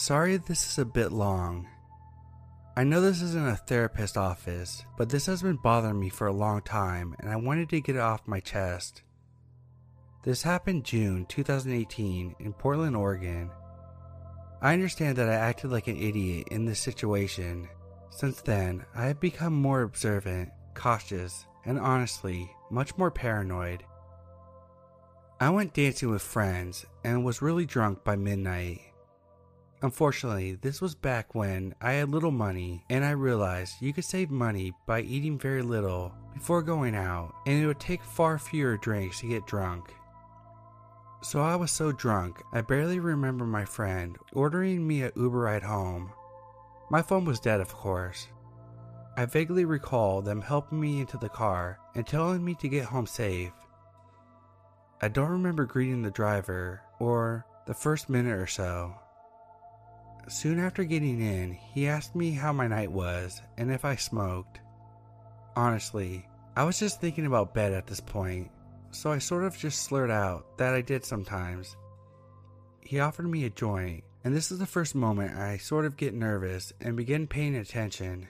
Sorry this is a bit long. I know this isn't a therapist office, but this has been bothering me for a long time and I wanted to get it off my chest. This happened June 2018 in Portland, Oregon. I understand that I acted like an idiot in this situation. Since then, I have become more observant, cautious, and honestly, much more paranoid. I went dancing with friends and was really drunk by midnight. Unfortunately, this was back when I had little money and I realized you could save money by eating very little before going out, and it would take far fewer drinks to get drunk. So I was so drunk, I barely remember my friend ordering me an Uber ride home. My phone was dead, of course. I vaguely recall them helping me into the car and telling me to get home safe. I don't remember greeting the driver or the first minute or so. Soon after getting in, he asked me how my night was and if I smoked. Honestly, I was just thinking about bed at this point, so I sort of just slurred out that I did sometimes. He offered me a joint, and this is the first moment I sort of get nervous and begin paying attention.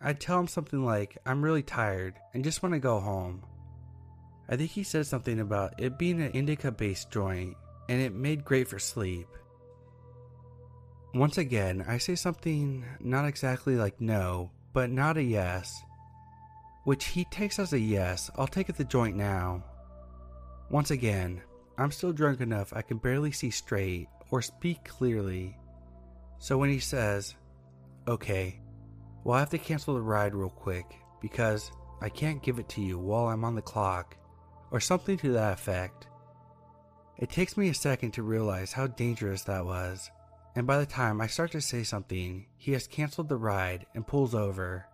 I'd tell him something like, I'm really tired and just want to go home. I think he said something about it being an indica-based joint and it made great for sleep. Once again, I say something not exactly like no, but not a yes, which he takes as a yes, I'll take it the joint now. Once again, I'm still drunk enough I can barely see straight or speak clearly. So when he says, okay, well I have to cancel the ride real quick because I can't give it to you while I'm on the clock, or something to that effect. It takes me a second to realize how dangerous that was. And by the time I start to say something, he has canceled the ride and pulls over.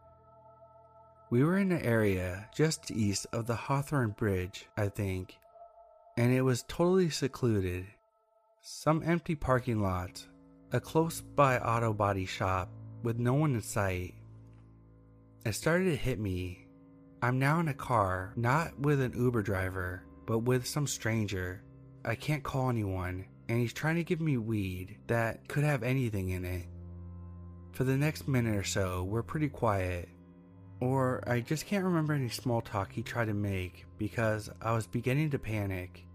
We were in an area just east of the Hawthorne Bridge, I think, and it was totally secluded. Some empty parking lots, a close-by auto body shop with no one in sight. It started to hit me. I'm now in a car, not with an Uber driver, but with some stranger. I can't call anyone. And he's trying to give me weed that could have anything in it. For the next minute or so, we're pretty quiet. Or I just can't remember any small talk he tried to make because I was beginning to panic.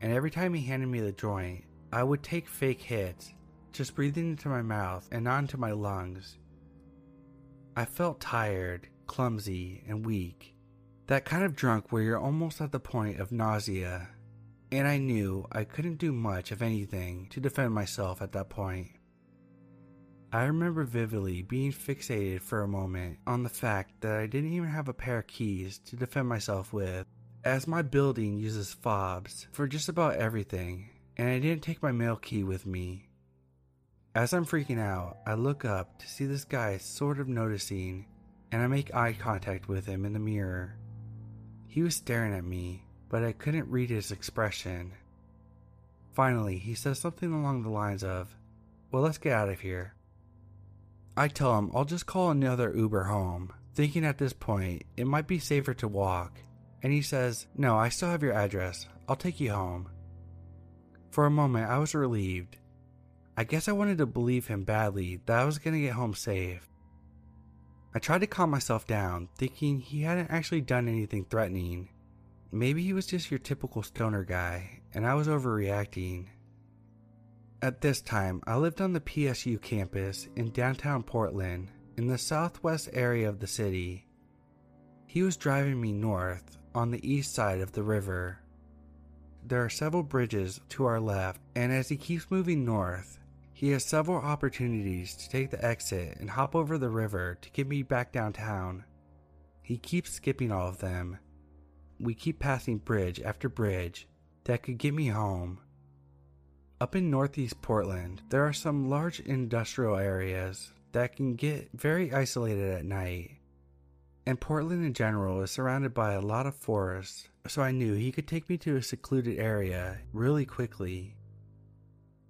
And every time he handed me the joint, I would take fake hits, just breathing into my mouth and not into my lungs. I felt tired, clumsy, and weak. That kind of drunk where you're almost at the point of nausea. And I knew I couldn't do much of anything to defend myself at that point. I remember vividly being fixated for a moment on the fact that I didn't even have a pair of keys to defend myself with, as my building uses fobs for just about everything, and I didn't take my mail key with me. As I'm freaking out, I look up to see this guy sort of noticing, and I make eye contact with him in the mirror. He was staring at me, but I couldn't read his expression. Finally, he says something along the lines of, well, let's get out of here. I tell him I'll just call another Uber home, thinking at this point it might be safer to walk, and he says, no, I still have your address, I'll take you home. For a moment, I was relieved. I guess I wanted to believe him badly that I was going to get home safe. I tried to calm myself down, thinking he hadn't actually done anything threatening. Maybe he was just your typical stoner guy, and I was overreacting. At this time, I lived on the PSU campus in downtown Portland, in the southwest area of the city. He was driving me north, on the east side of the river. There are several bridges to our left, and as he keeps moving north, he has several opportunities to take the exit and hop over the river to get me back downtown. He keeps skipping all of them. We keep passing bridge after bridge that could get me home. Up in northeast Portland, there are some large industrial areas that can get very isolated at night. And Portland in general is surrounded by a lot of forests, so I knew he could take me to a secluded area really quickly.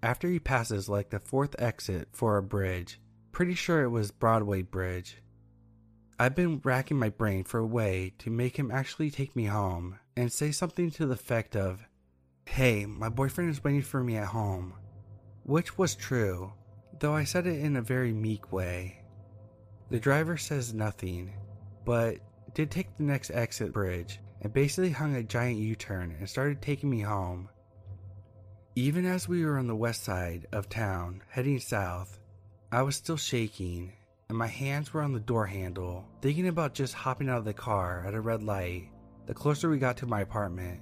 After he passes like the fourth exit for a bridge, pretty sure it was Broadway Bridge, I've been racking my brain for a way to make him actually take me home and say something to the effect of, hey, my boyfriend is waiting for me at home. which was true, though I said it in a very meek way. The driver says nothing, but did take the next exit bridge and basically hung a giant U-turn and started taking me home. Even as we were on the west side of town heading south, I was still shaking and my hands were on the door handle, thinking about just hopping out of the car at a red light the closer we got to my apartment.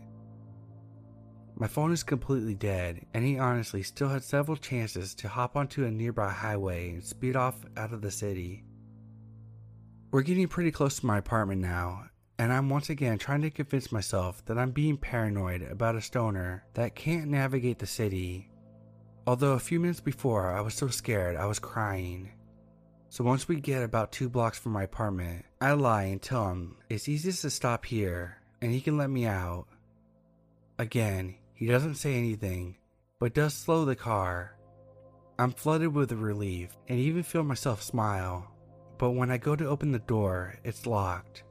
My phone is completely dead, and he honestly still had several chances to hop onto a nearby highway and speed off out of the city. We're getting pretty close to my apartment now, and I'm once again trying to convince myself that I'm being paranoid about a stoner that can't navigate the city. Although a few minutes before I was so scared I was crying. So once we get about 2 blocks from my apartment, I lie and tell him it's easiest to stop here and he can let me out. Again, he doesn't say anything, but does slow the car. I'm flooded with relief and even feel myself smile, but when I go to open the door, it's locked.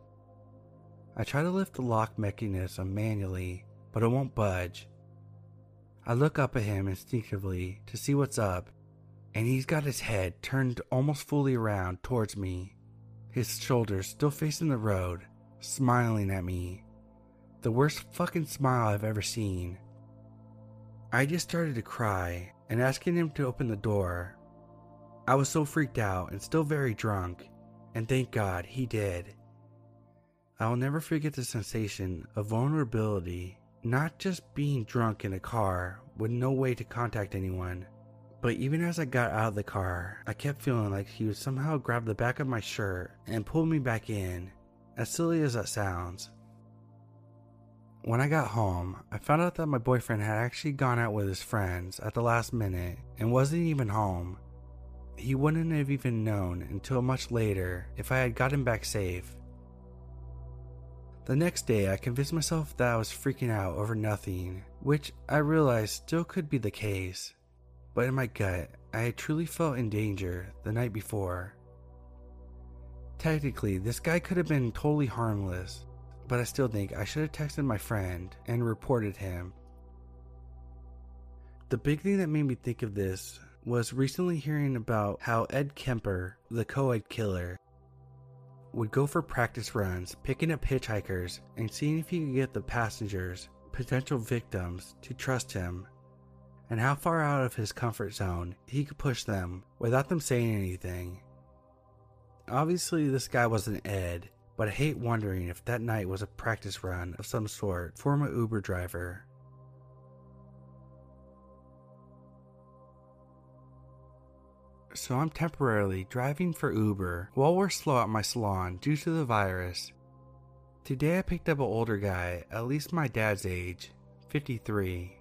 I try to lift the lock mechanism manually, but it won't budge. I look up at him instinctively to see what's up, and he's got his head turned almost fully around towards me, his shoulders still facing the road, smiling at me. The worst fucking smile I've ever seen. I just started to cry and asking him to open the door. I was so freaked out and still very drunk, and thank God he did. I will never forget the sensation of vulnerability, not just being drunk in a car with no way to contact anyone, but even as I got out of the car, I kept feeling like he would somehow grab the back of my shirt and pull me back in, as silly as that sounds. When I got home, I found out that my boyfriend had actually gone out with his friends at the last minute and wasn't even home. He wouldn't have even known until much later if I had gotten back safe. The next day, I convinced myself that I was freaking out over nothing, which I realized still could be the case, but in my gut, I had truly felt in danger the night before. Technically, this guy could have been totally harmless, but I still think I should have texted my friend and reported him. The big thing that made me think of this was recently hearing about how Ed Kemper, the co-ed killer, would go for practice runs, picking up hitchhikers and seeing if he could get the passengers, potential victims, to trust him, and how far out of his comfort zone he could push them without them saying anything. Obviously this guy wasn't Ed, but I hate wondering if that night was a practice run of some sort for my Uber driver. So I'm temporarily driving for Uber while we're slow at my salon due to the virus. Today I picked up an older guy, at least my dad's age, 53.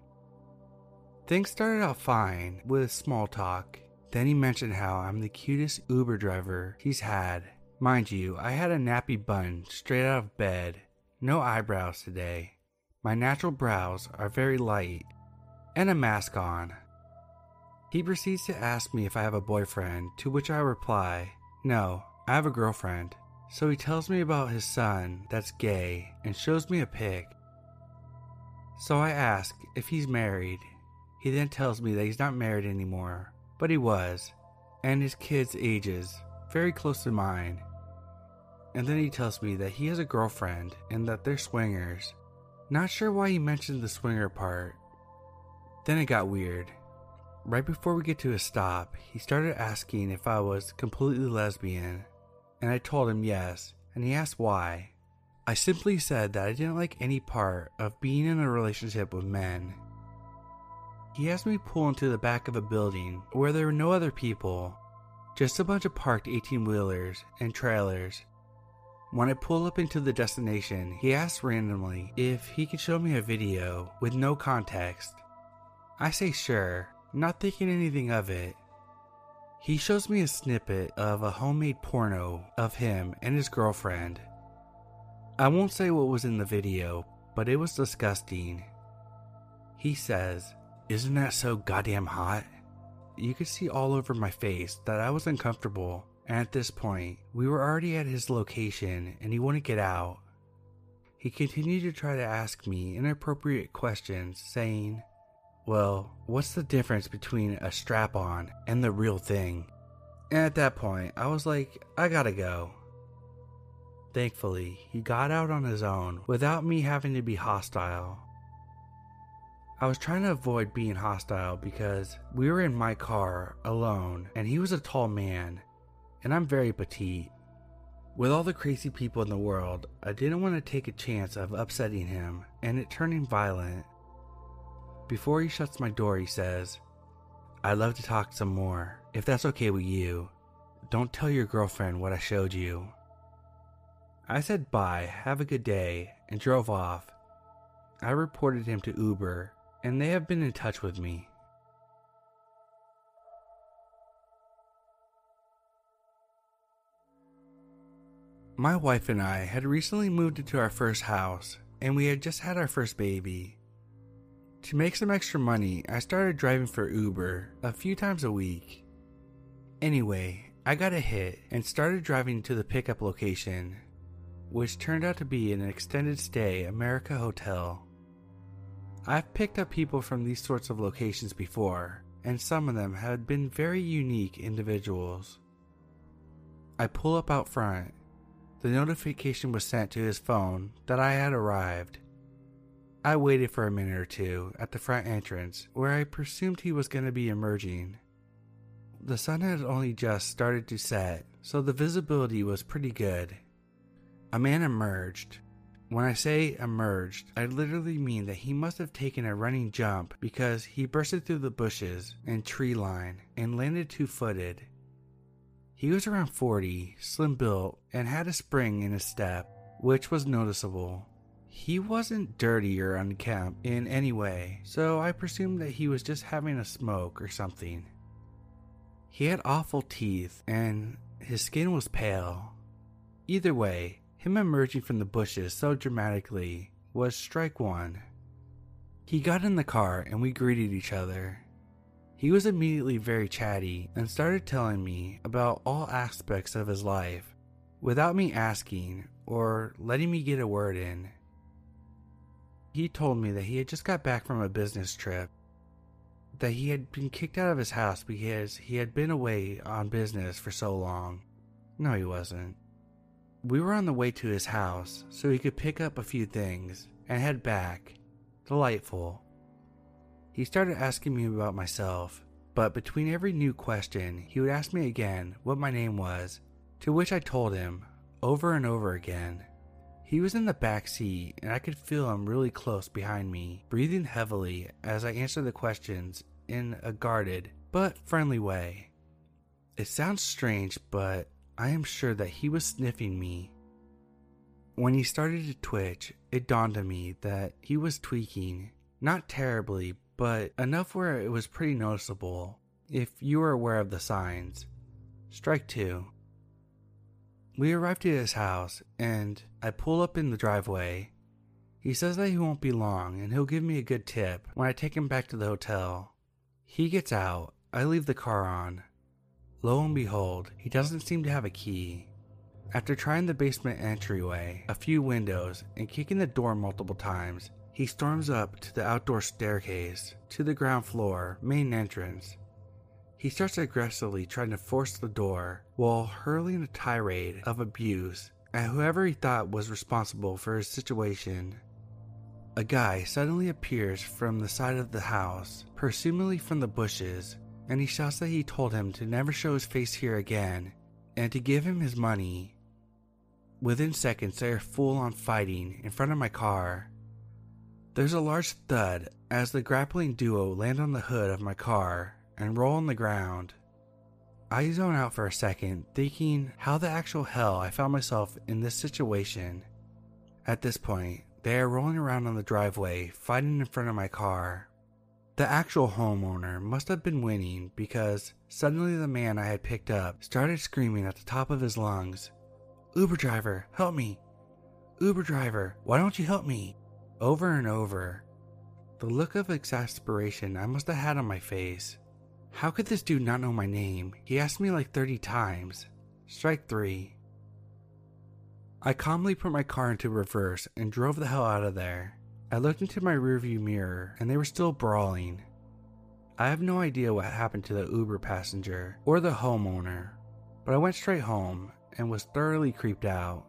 Things started out fine with small talk. Then he mentioned how I'm the cutest Uber driver he's had. Mind you, I had a nappy bun straight out of bed. No eyebrows today. My natural brows are very light. And a mask on. He proceeds to ask me if I have a boyfriend, to which I reply, no, I have a girlfriend. So he tells me about his son that's gay and shows me a pic. So I ask if he's married. He then tells me that he's not married anymore, but he was, and his kids' ages, very close to mine. And then he tells me that he has a girlfriend and that they're swingers. Not sure why he mentioned the swinger part. Then it got weird. Right before we get to a stop, he started asking if I was completely lesbian, and I told him yes, and he asked why. I simply said that I didn't like any part of being in a relationship with men. He asked me to pull into the back of a building where there were no other people, just a bunch of parked 18-wheelers and trailers. When I pull up into the destination, he asked randomly if he could show me a video with no context. I say sure. Not thinking anything of it. He shows me a snippet of a homemade porno of him and his girlfriend. I won't say what was in the video, but it was disgusting. He says, "Isn't that so goddamn hot?" You could see all over my face that I was uncomfortable, and at this point, we were already at his location and he wouldn't get out. He continued to try to ask me inappropriate questions, saying, well, what's the difference between a strap-on and the real thing? And at that point, I was like, I gotta go. Thankfully, he got out on his own without me having to be hostile. I was trying to avoid being hostile because we were in my car alone and he was a tall man and I'm very petite. With all the crazy people in the world, I didn't want to take a chance of upsetting him and it turning violent. Before he shuts my door, he says, "I'd love to talk some more, if that's okay with you. Don't tell your girlfriend what I showed you." I said bye, have a good day, and drove off. I reported him to Uber, and they have been in touch with me. My wife and I had recently moved into our first house, and we had just had our first baby. To make some extra money, I started driving for Uber a few times a week. Anyway, I got a hit and started driving to the pickup location, which turned out to be an extended stay America hotel. I've picked up people from these sorts of locations before, and some of them had been very unique individuals. I pull up out front. The notification was sent to his phone that I had arrived. I waited for a minute or two at the front entrance where I presumed he was going to be emerging. The sun had only just started to set, so the visibility was pretty good. A man emerged. When I say emerged, I literally mean that he must have taken a running jump because he bursted through the bushes and tree line and landed two-footed. He was around 40, slim built, and had a spring in his step, which was noticeable. He wasn't dirty or unkempt in any way, so I presumed that he was just having a smoke or something. He had awful teeth, and his skin was pale. Either way, him emerging from the bushes so dramatically was strike one. He got in the car and we greeted each other. He was immediately very chatty and started telling me about all aspects of his life without me asking or letting me get a word in. He told me that he had just got back from a business trip, that he had been kicked out of his house because he had been away on business for so long. No, he wasn't. We were on the way to his house so he could pick up a few things and head back. Delightful. He started asking me about myself, but between every new question, he would ask me again what my name was, to which I told him over and over again. He was in the back seat and I could feel him really close behind me, breathing heavily as I answered the questions in a guarded but friendly way. It sounds strange, but I am sure that he was sniffing me. When he started to twitch, it dawned on me that he was tweaking, not terribly, but enough where it was pretty noticeable, if you were aware of the signs. Strike two. We arrived at his house, and I pull up in the driveway. He says that he won't be long, and he'll give me a good tip when I take him back to the hotel. He gets out, I leave the car on. Lo and behold, he doesn't seem to have a key. After trying the basement entryway, a few windows, and kicking the door multiple times, he storms up to the outdoor staircase, to the ground floor, main entrance. He starts aggressively trying to force the door while hurling a tirade of abuse at whoever he thought was responsible for his situation. A guy suddenly appears from the side of the house, presumably from the bushes, and he shouts that he told him to never show his face here again and to give him his money. Within seconds, they are full on fighting in front of my car. There's a large thud as the grappling duo land on the hood of my car and roll on the ground. I zone out for a second, thinking how the actual hell I found myself in this situation. At this point, they are rolling around on the driveway, fighting in front of my car. The actual homeowner must have been winning because suddenly the man I had picked up started screaming at the top of his lungs, "Uber driver, help me! Uber driver, why don't you help me?" Over and over. The look of exasperation I must have had on my face. How could this dude not know my name? He asked me like 30 times. Strike three. I calmly put my car into reverse and drove the hell out of there. I looked into my rearview mirror and they were still brawling. I have no idea what happened to the Uber passenger or the homeowner, but I went straight home and was thoroughly creeped out.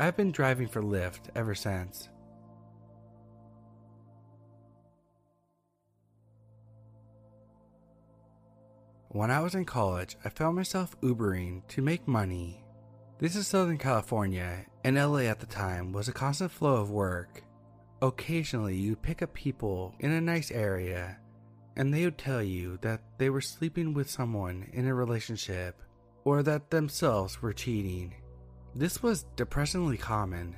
I've been driving for Lyft ever since. When I was in college, I found myself Ubering to make money. This is Southern California, and LA at the time was a constant flow of work. Occasionally, you'd pick up people in a nice area, and they would tell you that they were sleeping with someone in a relationship, or that themselves were cheating. This was depressingly common.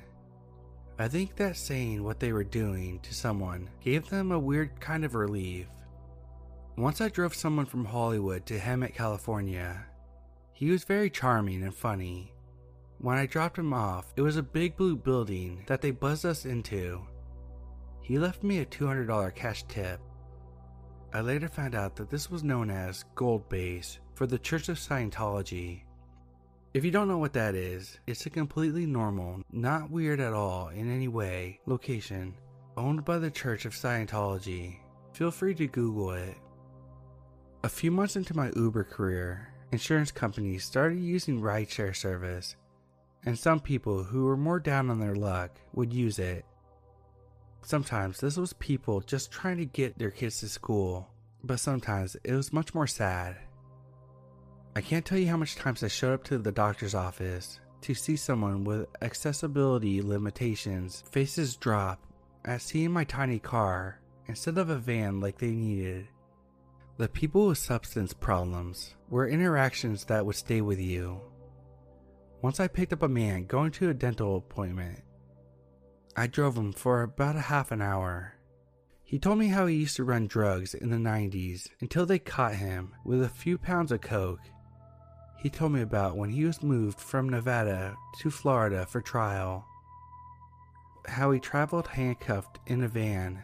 I think that saying what they were doing to someone gave them a weird kind of relief. Once I drove someone from Hollywood to Hemet, California. He was very charming and funny. When I dropped him off, it was a big blue building that they buzzed us into. He left me a $200 cash tip. I later found out that this was known as Gold Base for the Church of Scientology. If you don't know what that is, it's a completely normal, not weird at all in any way, location owned by the Church of Scientology. Feel free to Google it. A few months into my Uber career, insurance companies started using rideshare service, and some people who were more down on their luck would use it. Sometimes this was people just trying to get their kids to school, but sometimes it was much more sad. I can't tell you how much times I showed up to the doctor's office to see someone with accessibility limitations, faces drop at seeing my tiny car instead of a van like they needed. The people with substance problems were interactions that would stay with you. Once I picked up a man going to a dental appointment. I drove him for about a half an hour. He told me how he used to run drugs in the 90s until they caught him with a few pounds of coke. He told me about when he was moved from Nevada to Florida for trial. How he traveled handcuffed in a van.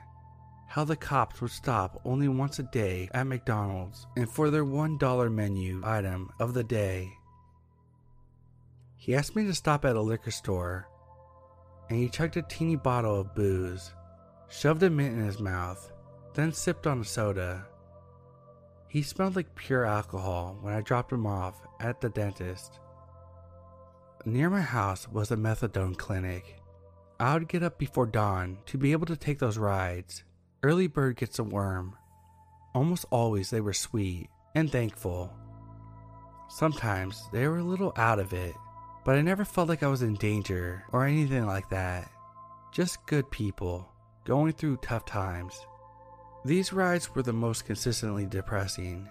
How the cops would stop only once a day at McDonald's and for their $1 menu item of the day. He asked me to stop at a liquor store, and he chugged a teeny bottle of booze, shoved a mint in his mouth, then sipped on a soda. He smelled like pure alcohol when I dropped him off at the dentist. Near my house was a methadone clinic. I would get up before dawn to be able to take those rides. Early bird gets a worm. Almost always they were sweet and thankful. Sometimes they were a little out of it, but I never felt like I was in danger or anything like that. Just good people going through tough times. These rides were the most consistently depressing.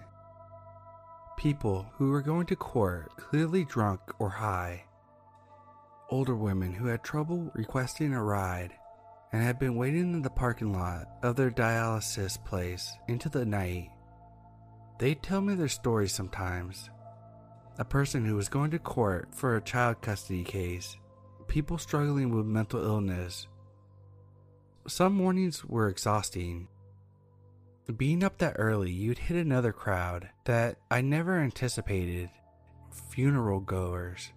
People who were going to court clearly drunk or high. Older women who had trouble requesting a ride and had been waiting in the parking lot of their dialysis place into the night. They'd tell me their stories sometimes. A person who was going to court for a child custody case, people struggling with mental illness. Some mornings were exhausting. Being up that early, you'd hit another crowd that I never anticipated, funeral goers.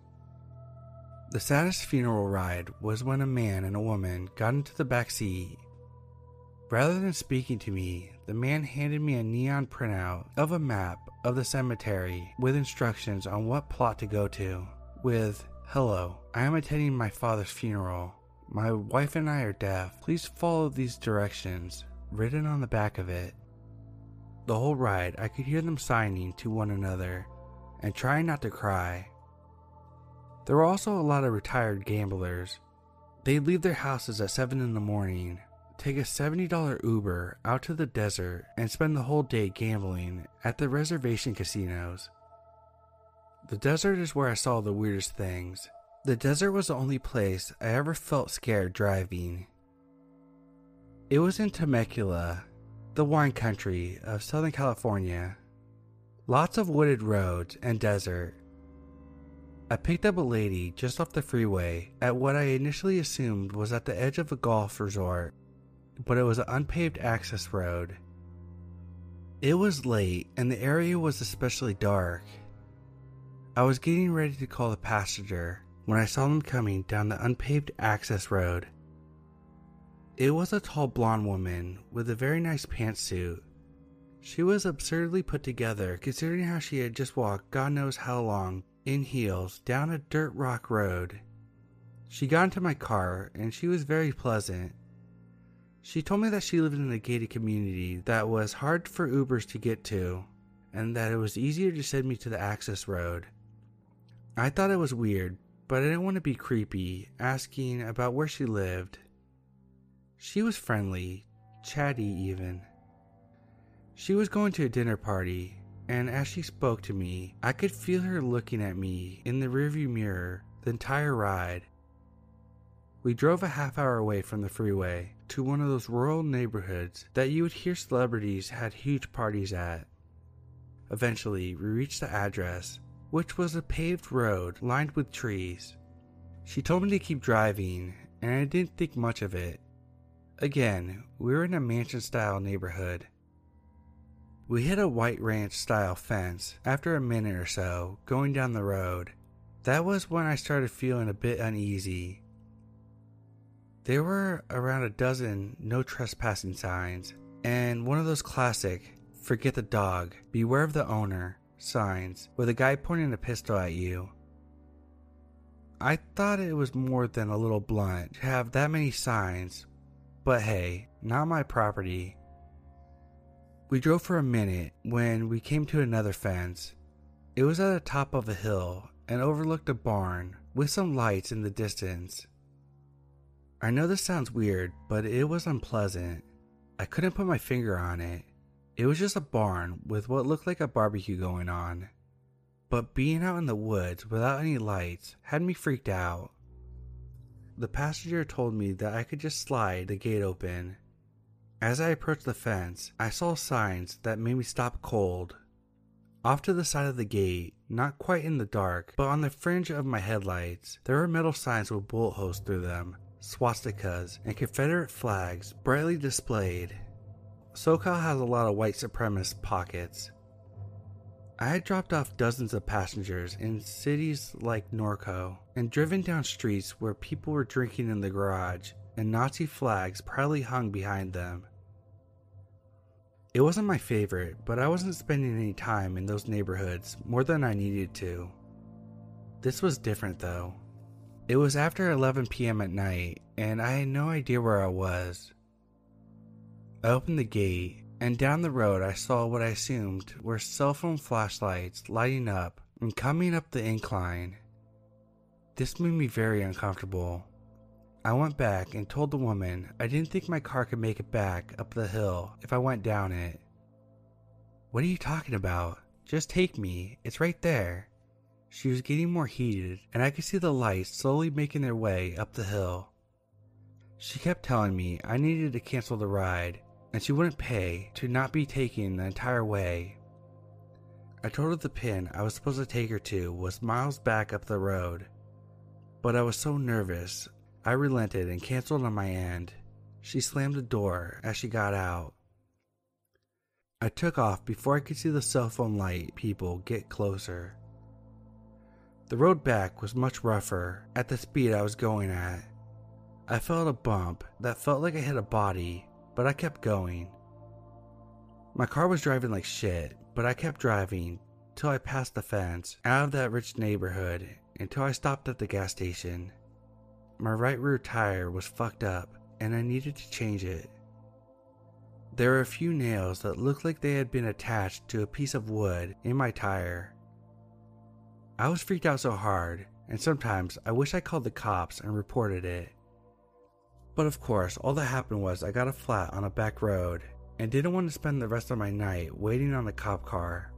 The saddest funeral ride was when a man and a woman got into the back seat. Rather than speaking to me, the man handed me a neon printout of a map of the cemetery with instructions on what plot to go to, with, "Hello, I am attending my father's funeral. My wife and I are deaf. Please follow these directions," written on the back of it. The whole ride, I could hear them signing to one another and trying not to cry. There were also a lot of retired gamblers. They'd leave their houses at 7 in the morning, take a $70 Uber out to the desert, and spend the whole day gambling at the reservation casinos. The desert is where I saw the weirdest things. The desert was the only place I ever felt scared driving. It was in Temecula, the wine country of Southern California. Lots of wooded roads and desert. I picked up a lady just off the freeway at what I initially assumed was at the edge of a golf resort, but it was an unpaved access road. It was late and the area was especially dark. I was getting ready to call the passenger when I saw them coming down the unpaved access road. It was a tall blonde woman with a very nice pantsuit. She was absurdly put together, considering how she had just walked God knows how long, in heels, down a dirt rock road. She got into my car, and she was very pleasant. She told me that she lived in a gated community that was hard for Ubers to get to, and that it was easier to send me to the access road. I thought it was weird, but I didn't want to be creepy, asking about where she lived. She was friendly, chatty even. She was going to a dinner party, and as she spoke to me, I could feel her looking at me in the rearview mirror the entire ride. We drove a half hour away from the freeway to one of those rural neighborhoods that you would hear celebrities had huge parties at. Eventually, we reached the address, which was a paved road lined with trees. She told me to keep driving, and I didn't think much of it. Again, we were in a mansion-style neighborhood. We hit a white ranch-style fence after a minute or so, going down the road. That was when I started feeling a bit uneasy. There were around a dozen no trespassing signs, and one of those classic, forget the dog, beware of the owner signs, with a guy pointing a pistol at you. I thought it was more than a little blunt to have that many signs, but hey, not my property. We drove for a minute when we came to another fence. It was at the top of a hill and overlooked a barn with some lights in the distance. I know this sounds weird, but it was unpleasant. I couldn't put my finger on it. It was just a barn with what looked like a barbecue going on. But being out in the woods without any lights had me freaked out. The passenger told me that I could just slide the gate open. As I approached the fence, I saw signs that made me stop cold. Off to the side of the gate, not quite in the dark, but on the fringe of my headlights, there were metal signs with bullet holes through them, swastikas, and Confederate flags brightly displayed. SoCal has a lot of white supremacist pockets. I had dropped off dozens of passengers in cities like Norco and driven down streets where people were drinking in the garage and Nazi flags proudly hung behind them. It wasn't my favorite, but I wasn't spending any time in those neighborhoods more than I needed to. This was different though. It was after 11 p.m. at night, and I had no idea where I was. I opened the gate, and down the road I saw what I assumed were cell phone flashlights lighting up and coming up the incline. This made me very uncomfortable. I went back and told the woman I didn't think my car could make it back up the hill if I went down it. "What are you talking about? Just take me, it's right there." She was getting more heated, and I could see the lights slowly making their way up the hill. She kept telling me I needed to cancel the ride, and she wouldn't pay to not be taken the entire way. I told her the pin I was supposed to take her to was miles back up the road, but I was so nervous I relented and canceled on my end. She slammed the door as she got out. I took off before I could see the cell phone light people get closer. The road back was much rougher at the speed I was going at. I felt a bump that felt like I hit a body, but I kept going. My car was driving like shit, but I kept driving till I passed the fence out of that rich neighborhood until I stopped at the gas station. My right rear tire was fucked up and I needed to change it. There were a few nails that looked like they had been attached to a piece of wood in my tire. I was freaked out so hard, and sometimes I wish I called the cops and reported it. But of course, all that happened was I got a flat on a back road and didn't want to spend the rest of my night waiting on a cop car.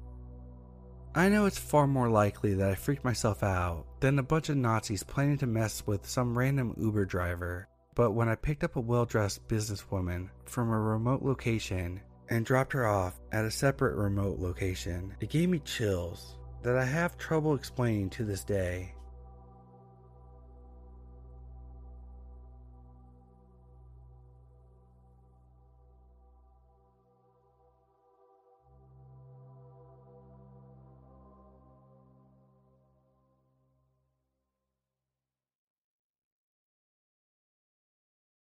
I know it's far more likely that I freaked myself out than a bunch of Nazis planning to mess with some random Uber driver, but when I picked up a well-dressed businesswoman from a remote location and dropped her off at a separate remote location, it gave me chills that I have trouble explaining to this day.